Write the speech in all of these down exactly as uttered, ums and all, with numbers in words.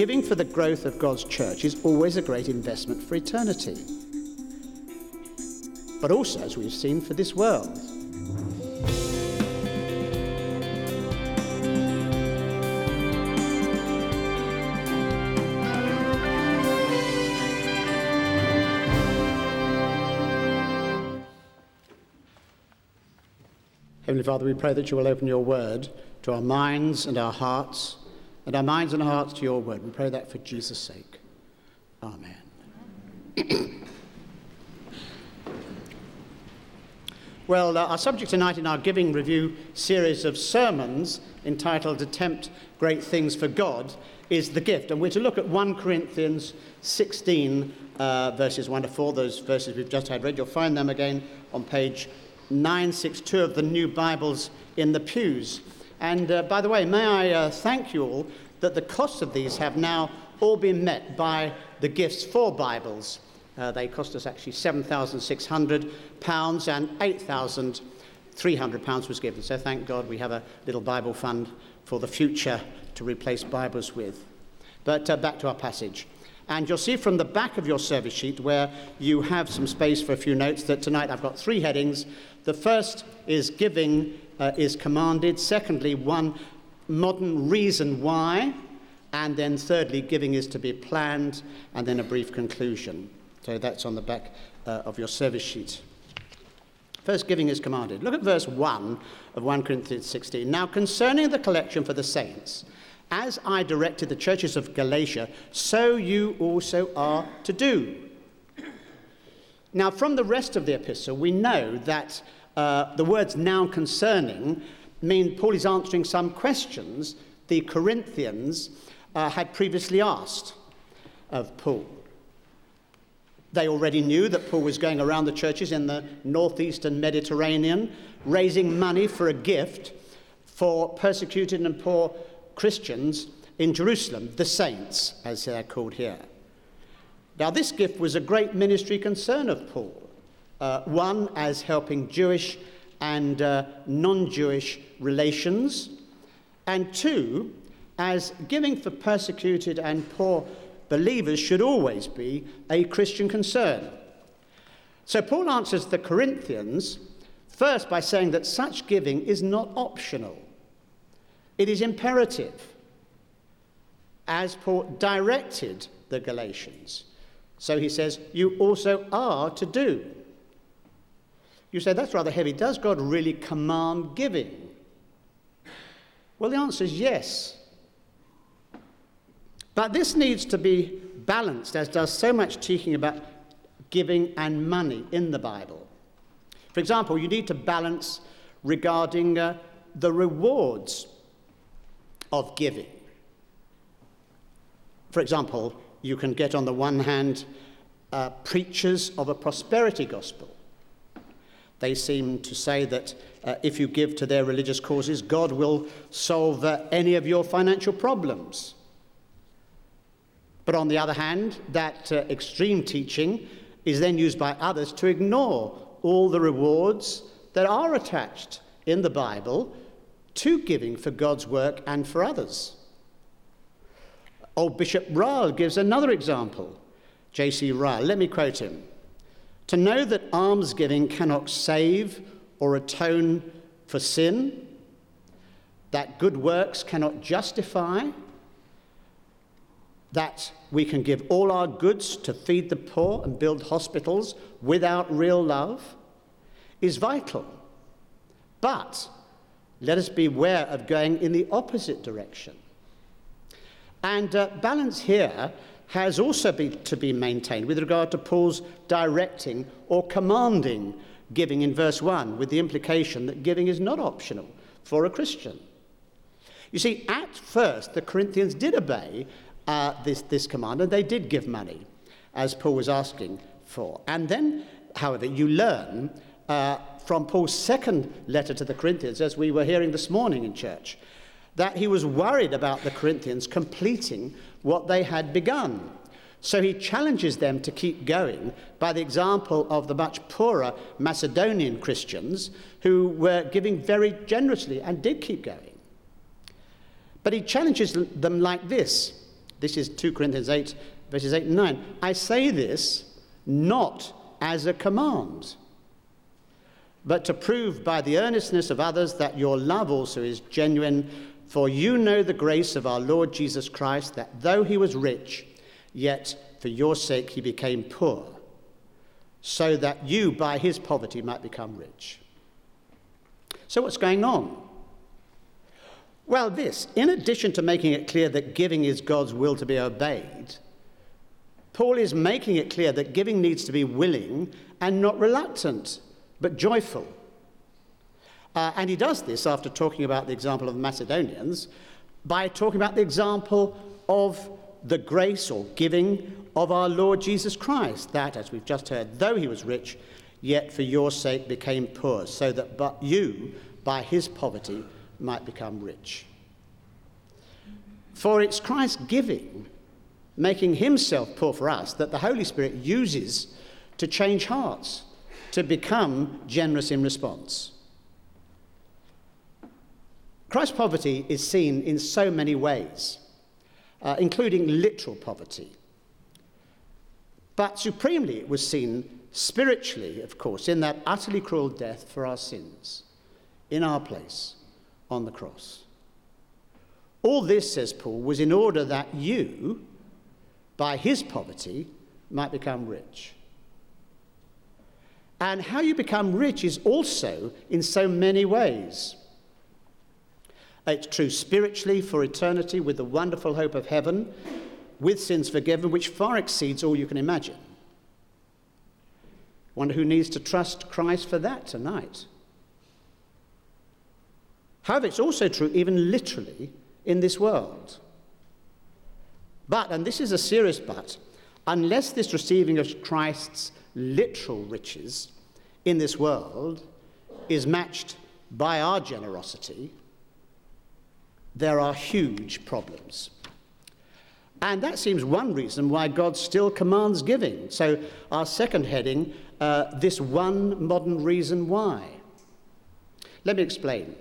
Giving for the growth of God's church is always a great investment for eternity, but also, as we've seen, for this world. Heavenly Father, we pray that you will open your word to our minds and our hearts, and our minds and our hearts to your word. We pray that for Jesus' sake. Amen. Amen. Well, uh, our subject tonight in our Giving Review series of sermons entitled Attempt Great Things for God is the gift. And we're to look at First Corinthians sixteen, uh, verses one to four, those verses we've just had read. You'll find them again on page nine sixty-two of the New Bibles in the pews. And uh, by the way, may I uh, thank you all that the costs of these have now all been met by the gifts for Bibles. Uh, they cost us actually seven thousand six hundred pounds and eight thousand three hundred pounds was given. So thank God we have a little Bible fund for the future to replace Bibles with. But uh, back to our passage. And you'll see from the back of your service sheet, where you have some space for a few notes, that tonight I've got three headings. The first is giving uh, is commanded. Secondly, one modern reason why. And then thirdly, giving is to be planned. And then a brief conclusion. So that's on the back uh, of your service sheet. First, giving is commanded. Look at verse one of First Corinthians sixteen. Now, concerning the collection for the saints, as I directed the churches of Galatia, so you also are to do. Now, from the rest of the epistle, we know that uh, the words now concerning mean Paul is answering some questions the Corinthians uh, had previously asked of Paul. They already knew that Paul was going around the churches in the northeastern Mediterranean, raising money for a gift for persecuted and poor Christians in Jerusalem, the saints, as they're called here. Now, this gift was a great ministry concern of Paul, uh, one as helping Jewish and uh, non-Jewish relations, and two, as giving for persecuted and poor believers should always be a Christian concern. So Paul answers the Corinthians first by saying that such giving is not optional. It is imperative, as Paul directed the Galatians. So he says, you also are to do. You say, that's rather heavy. Does God really command giving? Well, the answer is yes. But this needs to be balanced, as does so much teaching about giving and money in the Bible. For example, you need to balance regarding uh, the rewards of giving. For example, you can get on the one hand uh, preachers of a prosperity gospel. They seem to say that uh, if you give to their religious causes, God will solve uh, any of your financial problems. But on the other hand, that uh, extreme teaching is then used by others to ignore all the rewards that are attached in the Bible to giving for God's work and for others. Old Bishop Ryle gives another example, J C Ryle. Let me quote him. To know that almsgiving cannot save or atone for sin, that good works cannot justify, that we can give all our goods to feed the poor and build hospitals without real love, is vital. But let us beware of going in the opposite direction. And uh, balance here has also been to be maintained with regard to Paul's directing or commanding giving in verse one, with the implication that giving is not optional for a Christian. You see, at first, the Corinthians did obey uh, this, this command, and they did give money, as Paul was asking for. And then, however, you learn uh, from Paul's second letter to the Corinthians, as we were hearing this morning in church, that he was worried about the Corinthians completing what they had begun. So he challenges them to keep going by the example of the much poorer Macedonian Christians who were giving very generously and did keep going. But he challenges them like this, This is Second Corinthians eight, verses eight and nine. I say this not as a command, but to prove by the earnestness of others that your love also is genuine. For you know the grace of our Lord Jesus Christ, that though he was rich, yet for your sake he became poor, so that you by his poverty might become rich. So what's going on? Well, this, in addition to making it clear that giving is God's will to be obeyed, Paul is making it clear that giving needs to be willing and not reluctant, but joyful. Uh, and he does this after talking about the example of the Macedonians by talking about the example of the grace or giving of our Lord Jesus Christ, that, as we've just heard, though he was rich, yet for your sake became poor, so that but you, by his poverty, might become rich. For it's Christ's giving, making himself poor for us, that the Holy Spirit uses to change hearts, to become generous in response. Christ's poverty is seen in so many ways, uh, including literal poverty. But supremely it was seen spiritually, of course, in that utterly cruel death for our sins, in our place, on the cross. All this, says Paul, was in order that you, by his poverty, might become rich. And how you become rich is also in so many ways. It's true spiritually for eternity with the wonderful hope of heaven, with sins forgiven, which far exceeds all you can imagine. Wonder who needs to trust Christ for that tonight. However, it's also true even literally in this world. But, and this is a serious but, unless this receiving of Christ's literal riches in this world is matched by our generosity, there are huge problems. And that seems one reason why God still commands giving. So our second heading, uh, this one modern reason why. Let me explain.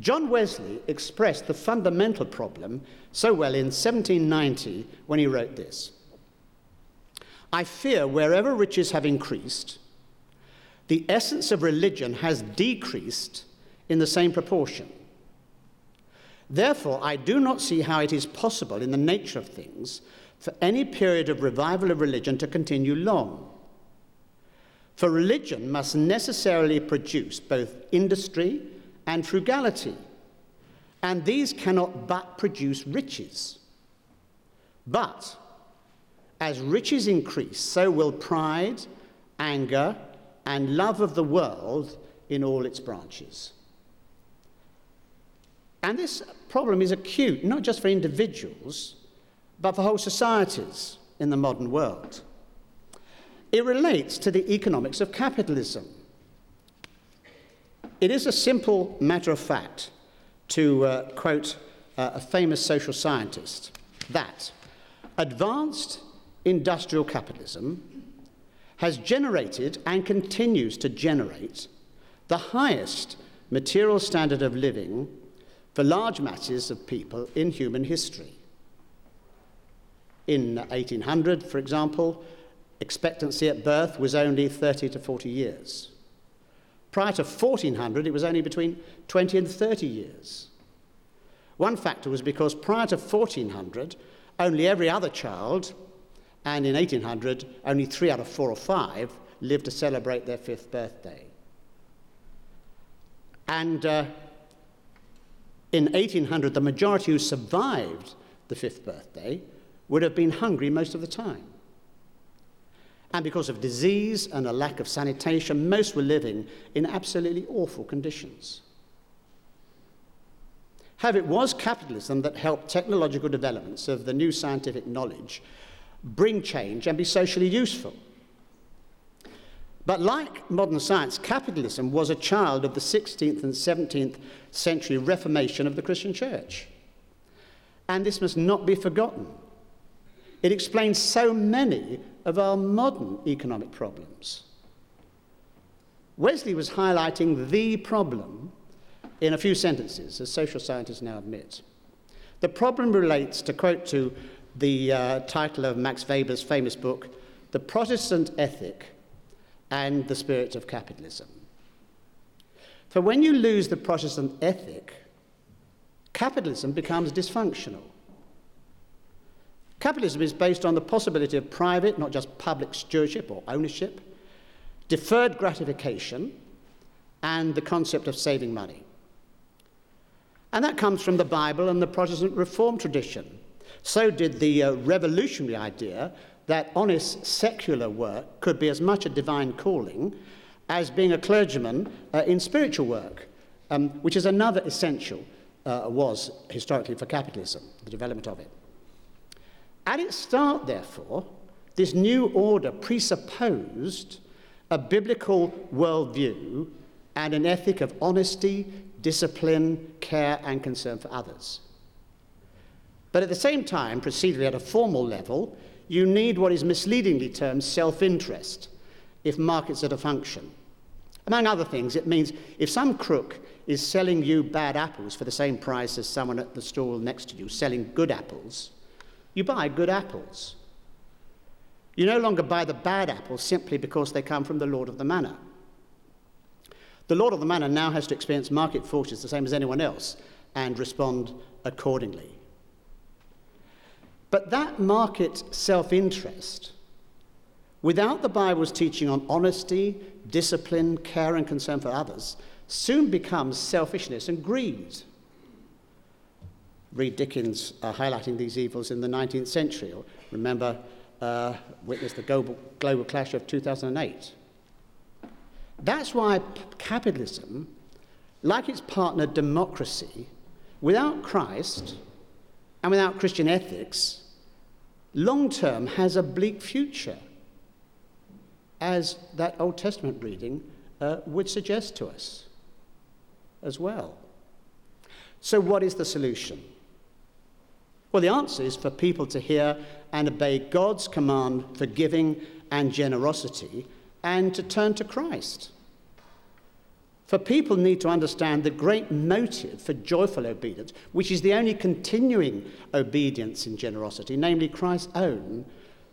John Wesley expressed the fundamental problem so well in seventeen ninety when he wrote this. I fear wherever riches have increased, the essence of religion has decreased in the same proportion. Therefore, I do not see how it is possible in the nature of things for any period of revival of religion to continue long. For religion must necessarily produce both industry and frugality, and these cannot but produce riches. But as riches increase, so will pride, anger, and love of the world in all its branches. And this problem is acute, not just for individuals, but for whole societies in the modern world. It relates to the economics of capitalism. It is a simple matter of fact, to uh, quote uh, a famous social scientist, that advanced industrial capitalism has generated and continues to generate the highest material standard of living for large masses of people in human history. In eighteen hundred, for example, expectancy at birth was only thirty to forty years. Prior to fourteen hundred, it was only between twenty and thirty years. One factor was because prior to fourteen hundred, only every other child, and in eighteen hundred, only three out of four or five lived to celebrate their fifth birthday. And uh, In eighteen hundred, the majority who survived the fifth birthday would have been hungry most of the time. And because of disease and a lack of sanitation, most were living in absolutely awful conditions. However, it was capitalism that helped technological developments of the new scientific knowledge bring change and be socially useful. But like modern science, capitalism was a child of the sixteenth and seventeenth century Reformation of the Christian Church. And this must not be forgotten. It explains so many of our modern economic problems. Wesley was highlighting the problem in a few sentences, as social scientists now admit. The problem relates, to quote to the uh, title of Max Weber's famous book, The Protestant Ethic and the Spirit of Capitalism. For when you lose the Protestant ethic, capitalism becomes dysfunctional. Capitalism is based on the possibility of private, not just public stewardship or ownership, deferred gratification, and the concept of saving money. And that comes from the Bible and the Protestant Reform tradition. So did the uh, revolutionary idea that honest secular work could be as much a divine calling as being a clergyman uh, in spiritual work, um, which is another essential, uh, was historically for capitalism, the development of it. At its start, therefore, this new order presupposed a biblical worldview and an ethic of honesty, discipline, care, and concern for others. But at the same time, procedurally at a formal level, you need what is misleadingly termed self-interest if markets are to function. Among other things, it means if some crook is selling you bad apples for the same price as someone at the stall next to you selling good apples, you buy good apples. You no longer buy the bad apples simply because they come from the lord of the manor. The lord of the manor now has to experience market forces the same as anyone else and respond accordingly. But that market self-interest, without the Bible's teaching on honesty, discipline, care, and concern for others, soon becomes selfishness and greed. Read Dickens uh, highlighting these evils in the nineteenth century, or remember, uh, witness the global, global clash of two thousand eight. That's why capitalism, like its partner democracy, without Christ and without Christian ethics, long-term has a bleak future, as that Old Testament reading uh, would suggest to us as well. So what is the solution? Well, the answer is for people to hear and obey God's command for giving and generosity, and to turn to Christ. For people need to understand the great motive for joyful obedience, which is the only continuing obedience in generosity, namely Christ's own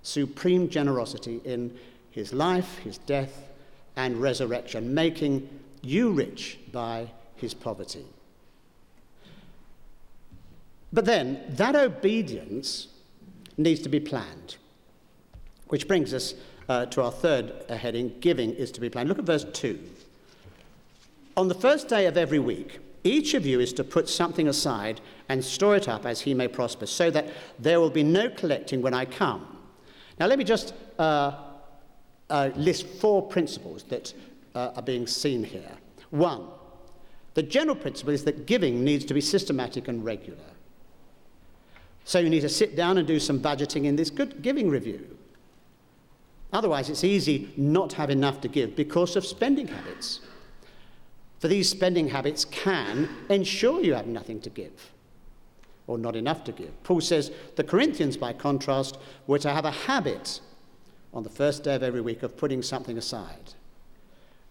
supreme generosity in his life, his death, and resurrection, making you rich by his poverty. But then, that obedience needs to be planned, which brings us Uh, to our third uh, heading, giving is to be planned. Look at verse two. On the first day of every week, each of you is to put something aside and store it up as he may prosper, so that there will be no collecting when I come. Now let me just uh, uh, list four principles that uh, are being seen here. One, the general principle is that giving needs to be systematic and regular. So you need to sit down and do some budgeting in this good giving review. Otherwise, it's easy not to have enough to give because of spending habits. For these spending habits can ensure you have nothing to give, or not enough to give. Paul says the Corinthians, by contrast, were to have a habit on the first day of every week of putting something aside.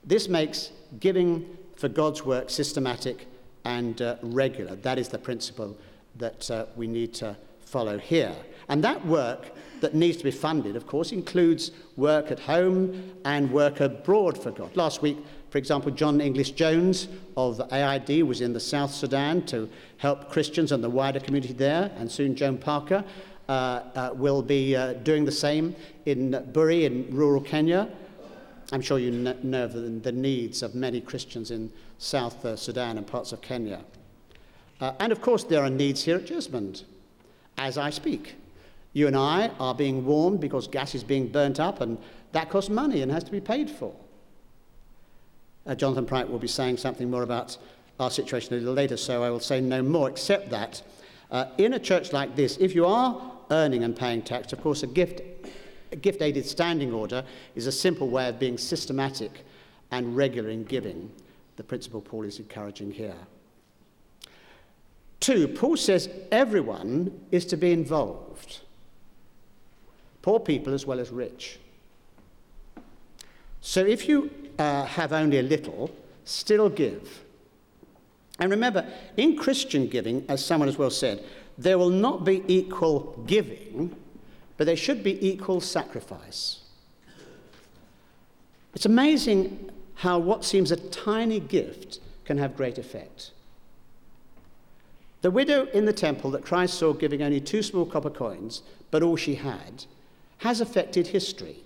This makes giving for God's work systematic and uh, regular. That is the principle that uh, we need to follow here. And that work that needs to be funded, of course, includes work at home and work abroad for God. Last week, for example, John English Jones of A I D was in the South Sudan to help Christians and the wider community there, and soon Joan Parker uh, uh, will be uh, doing the same in Bury in rural Kenya. I'm sure you kn- know the needs of many Christians in South uh, Sudan and parts of Kenya. Uh, and of course, there are needs here at Jesmond as I speak. You and I are being warmed because gas is being burnt up, and that costs money and has to be paid for. Uh, Jonathan Pright will be saying something more about our situation a little later, so I will say no more, except that uh, in a church like this, if you are earning and paying tax, of course a gift, a gift-aided standing order is a simple way of being systematic and regular in giving, the principle Paul is encouraging here. Two, Paul says everyone is to be involved. Poor people as well as rich. So if you uh, have only a little, still give. And remember, in Christian giving, as someone has well said, there will not be equal giving, but there should be equal sacrifice. It's amazing how what seems a tiny gift can have great effect. The widow in the temple that Christ saw giving only two small copper coins, but all she had, has affected history.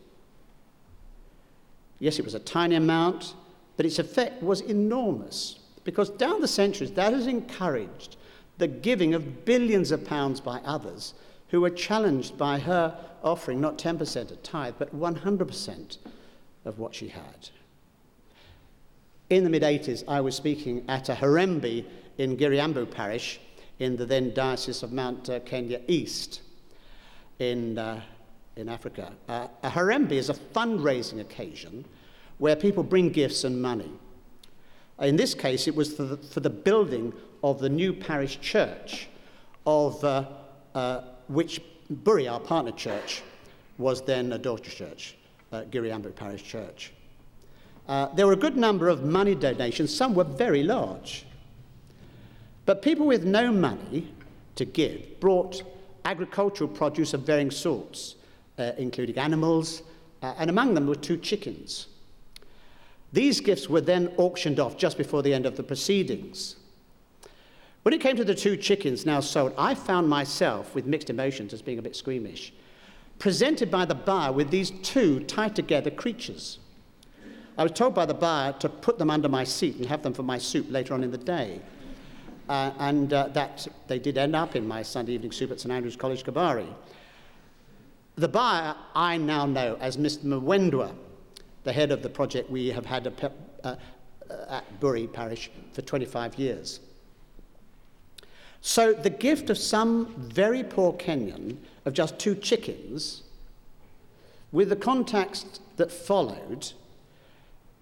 Yes, it was a tiny amount, but its effect was enormous, because down the centuries that has encouraged the giving of billions of pounds by others who were challenged by her offering not ten percent of tithe, but one hundred percent of what she had. In the mid-eighties, I was speaking at a harambee in Giriambra Parish in the then Diocese of Mount uh, Kenya East in, uh, in Africa. Uh, a harambee is a fundraising occasion where people bring gifts and money. In this case, it was for the, for the building of the new parish church, of uh, uh, which Bury, our partner church, was then a daughter church, uh, Giriambra Parish Church. Uh, there were a good number of money donations, some were very large. But people with no money to give brought agricultural produce of varying sorts, uh, including animals, uh, and among them were two chickens. These gifts were then auctioned off just before the end of the proceedings. When it came to the two chickens now sold, I found myself, with mixed emotions as being a bit squeamish, presented by the buyer with these two tied together creatures. I was told by the buyer to put them under my seat and have them for my soup later on in the day. Uh, and uh, that they did end up in my Sunday evening soup at Saint Andrew's College Kabari. The buyer I now know as Mr Mwendwa, the head of the project we have had a, uh, at Bury Parish for twenty-five years. So the gift of some very poor Kenyan of just two chickens, with the context that followed,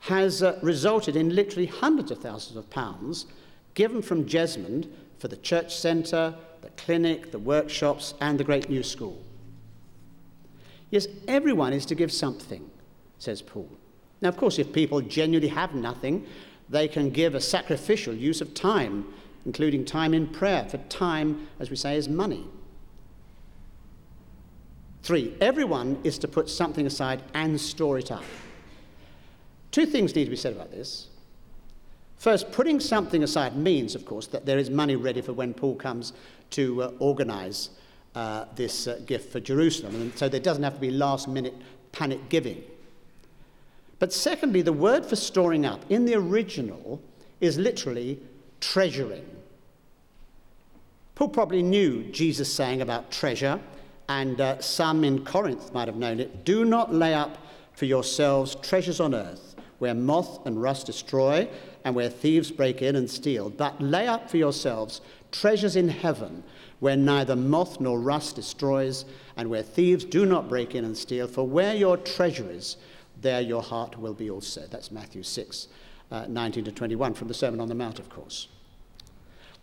has uh, resulted in literally hundreds of thousands of pounds given from Jesmond for the church centre, the clinic, the workshops, and the great new school. Yes, everyone is to give something, says Paul. Now, of course, if people genuinely have nothing, they can give a sacrificial use of time, including time in prayer, for time, as we say, is money. Three, everyone is to put something aside and store it up. Two things need to be said about this. First, putting something aside means, of course, that there is money ready for when Paul comes to uh, organise uh, this uh, gift for Jerusalem, and so there doesn't have to be last-minute panic giving. But secondly, the word for storing up in the original is literally treasuring. Paul probably knew Jesus saying about treasure, and uh, some in Corinth might have known it. Do not lay up for yourselves treasures on earth, where moth and rust destroy, and where thieves break in and steal. But lay up for yourselves treasures in heaven, where neither moth nor rust destroys, and where thieves do not break in and steal. For where your treasure is, there your heart will be also. That's Matthew six, uh, nineteen to twenty-one, from the Sermon on the Mount, of course.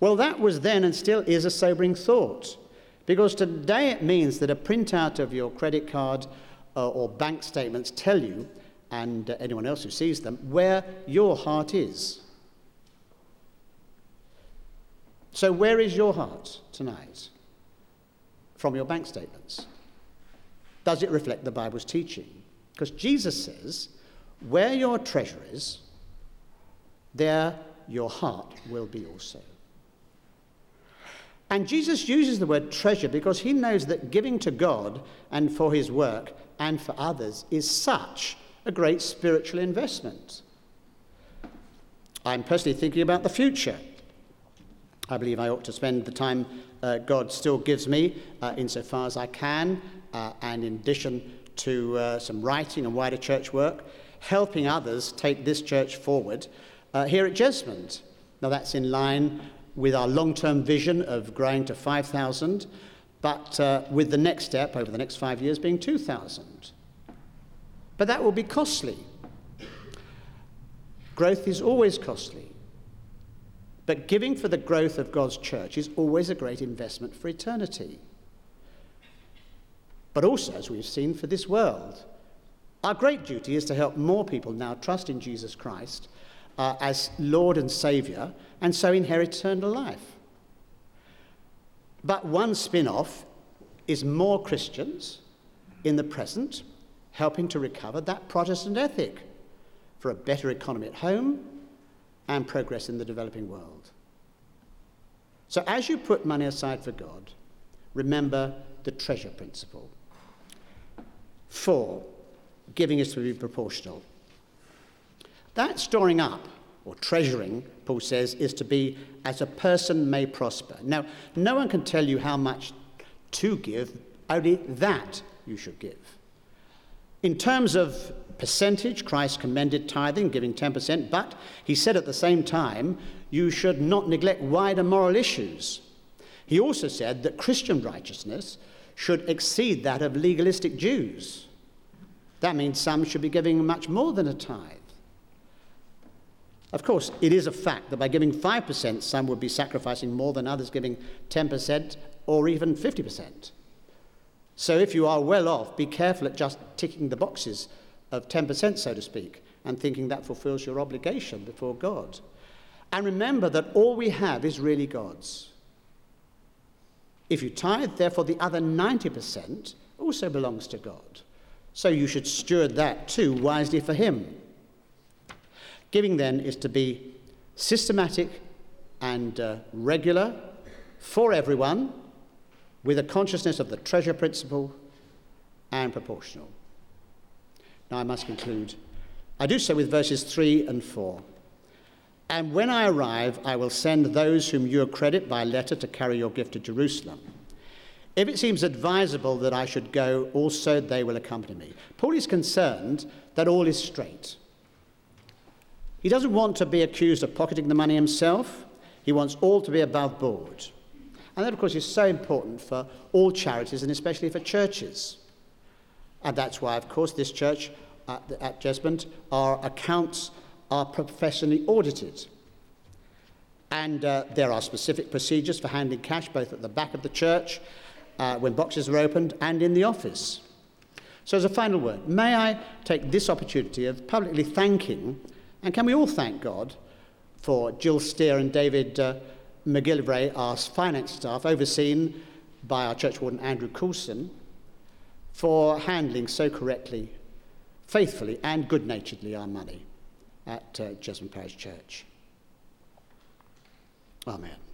Well, that was then and still is a sobering thought, because today it means that a printout of your credit card uh, or bank statements tell you, and uh, anyone else who sees them, where your heart is. So where is your heart tonight from your bank statements? Does it reflect the Bible's teaching? Because Jesus says, where your treasure is, there your heart will be also. And Jesus uses the word treasure because he knows that giving to God and for his work and for others is such a great spiritual investment. I'm personally thinking about the future. I believe I ought to spend the time uh, God still gives me uh, insofar as I can, uh, and in addition to uh, some writing and wider church work, helping others take this church forward uh, here at Jesmond. Now that's in line with our long-term vision of growing to five thousand, but uh, with the next step over the next five years being two thousand. But that will be costly. Growth is always costly, but giving for the growth of God's church is always a great investment for eternity. But also, as we've seen, for this world. Our great duty is to help more people now trust in Jesus Christ uh, as Lord and Saviour, and so inherit eternal life. But one spin-off is more Christians in the present helping to recover that Protestant ethic for a better economy at home and progress in the developing world. So as you put money aside for God, remember the treasure principle. Four, giving is to be proportional. That storing up, or treasuring, Paul says, is to be as a person may prosper. Now, no one can tell you how much to give, only that you should give. In terms of percentage, Christ commended tithing, giving ten percent, but he said at the same time, you should not neglect wider moral issues. He also said that Christian righteousness should exceed that of legalistic Jews. That means some should be giving much more than a tithe. Of course, it is a fact that by giving five percent, some would be sacrificing more than others giving ten percent or even fifty percent. So if you are well off, be careful at just ticking the boxes of ten percent, so to speak, and thinking that fulfills your obligation before God. And remember that all we have is really God's. If you tithe, therefore the other ninety percent also belongs to God. So you should steward that too wisely for him. Giving, then, is to be systematic and uh, regular for everyone, with a consciousness of the treasure principle and proportional. Now, I must conclude. I do so with verses three and four. And when I arrive, I will send those whom you accredit by letter to carry your gift to Jerusalem. If it seems advisable that I should go, also they will accompany me. Paul is concerned that all is straight. He doesn't want to be accused of pocketing the money himself. He wants all to be above board. And that, of course, is so important for all charities and especially for churches. And that's why, of course, this church at, at Jesmond, our accounts are professionally audited. And uh, there are specific procedures for handling cash, both at the back of the church, uh, when boxes are opened, and in the office. So as a final word, may I take this opportunity of publicly thanking, and can we all thank God for Jill Steer and David uh, McGillivray, our finance staff, overseen by our church warden Andrew Coulson, for handling so correctly, faithfully and good-naturedly our money at uh, Jesmond Parish Church. Amen.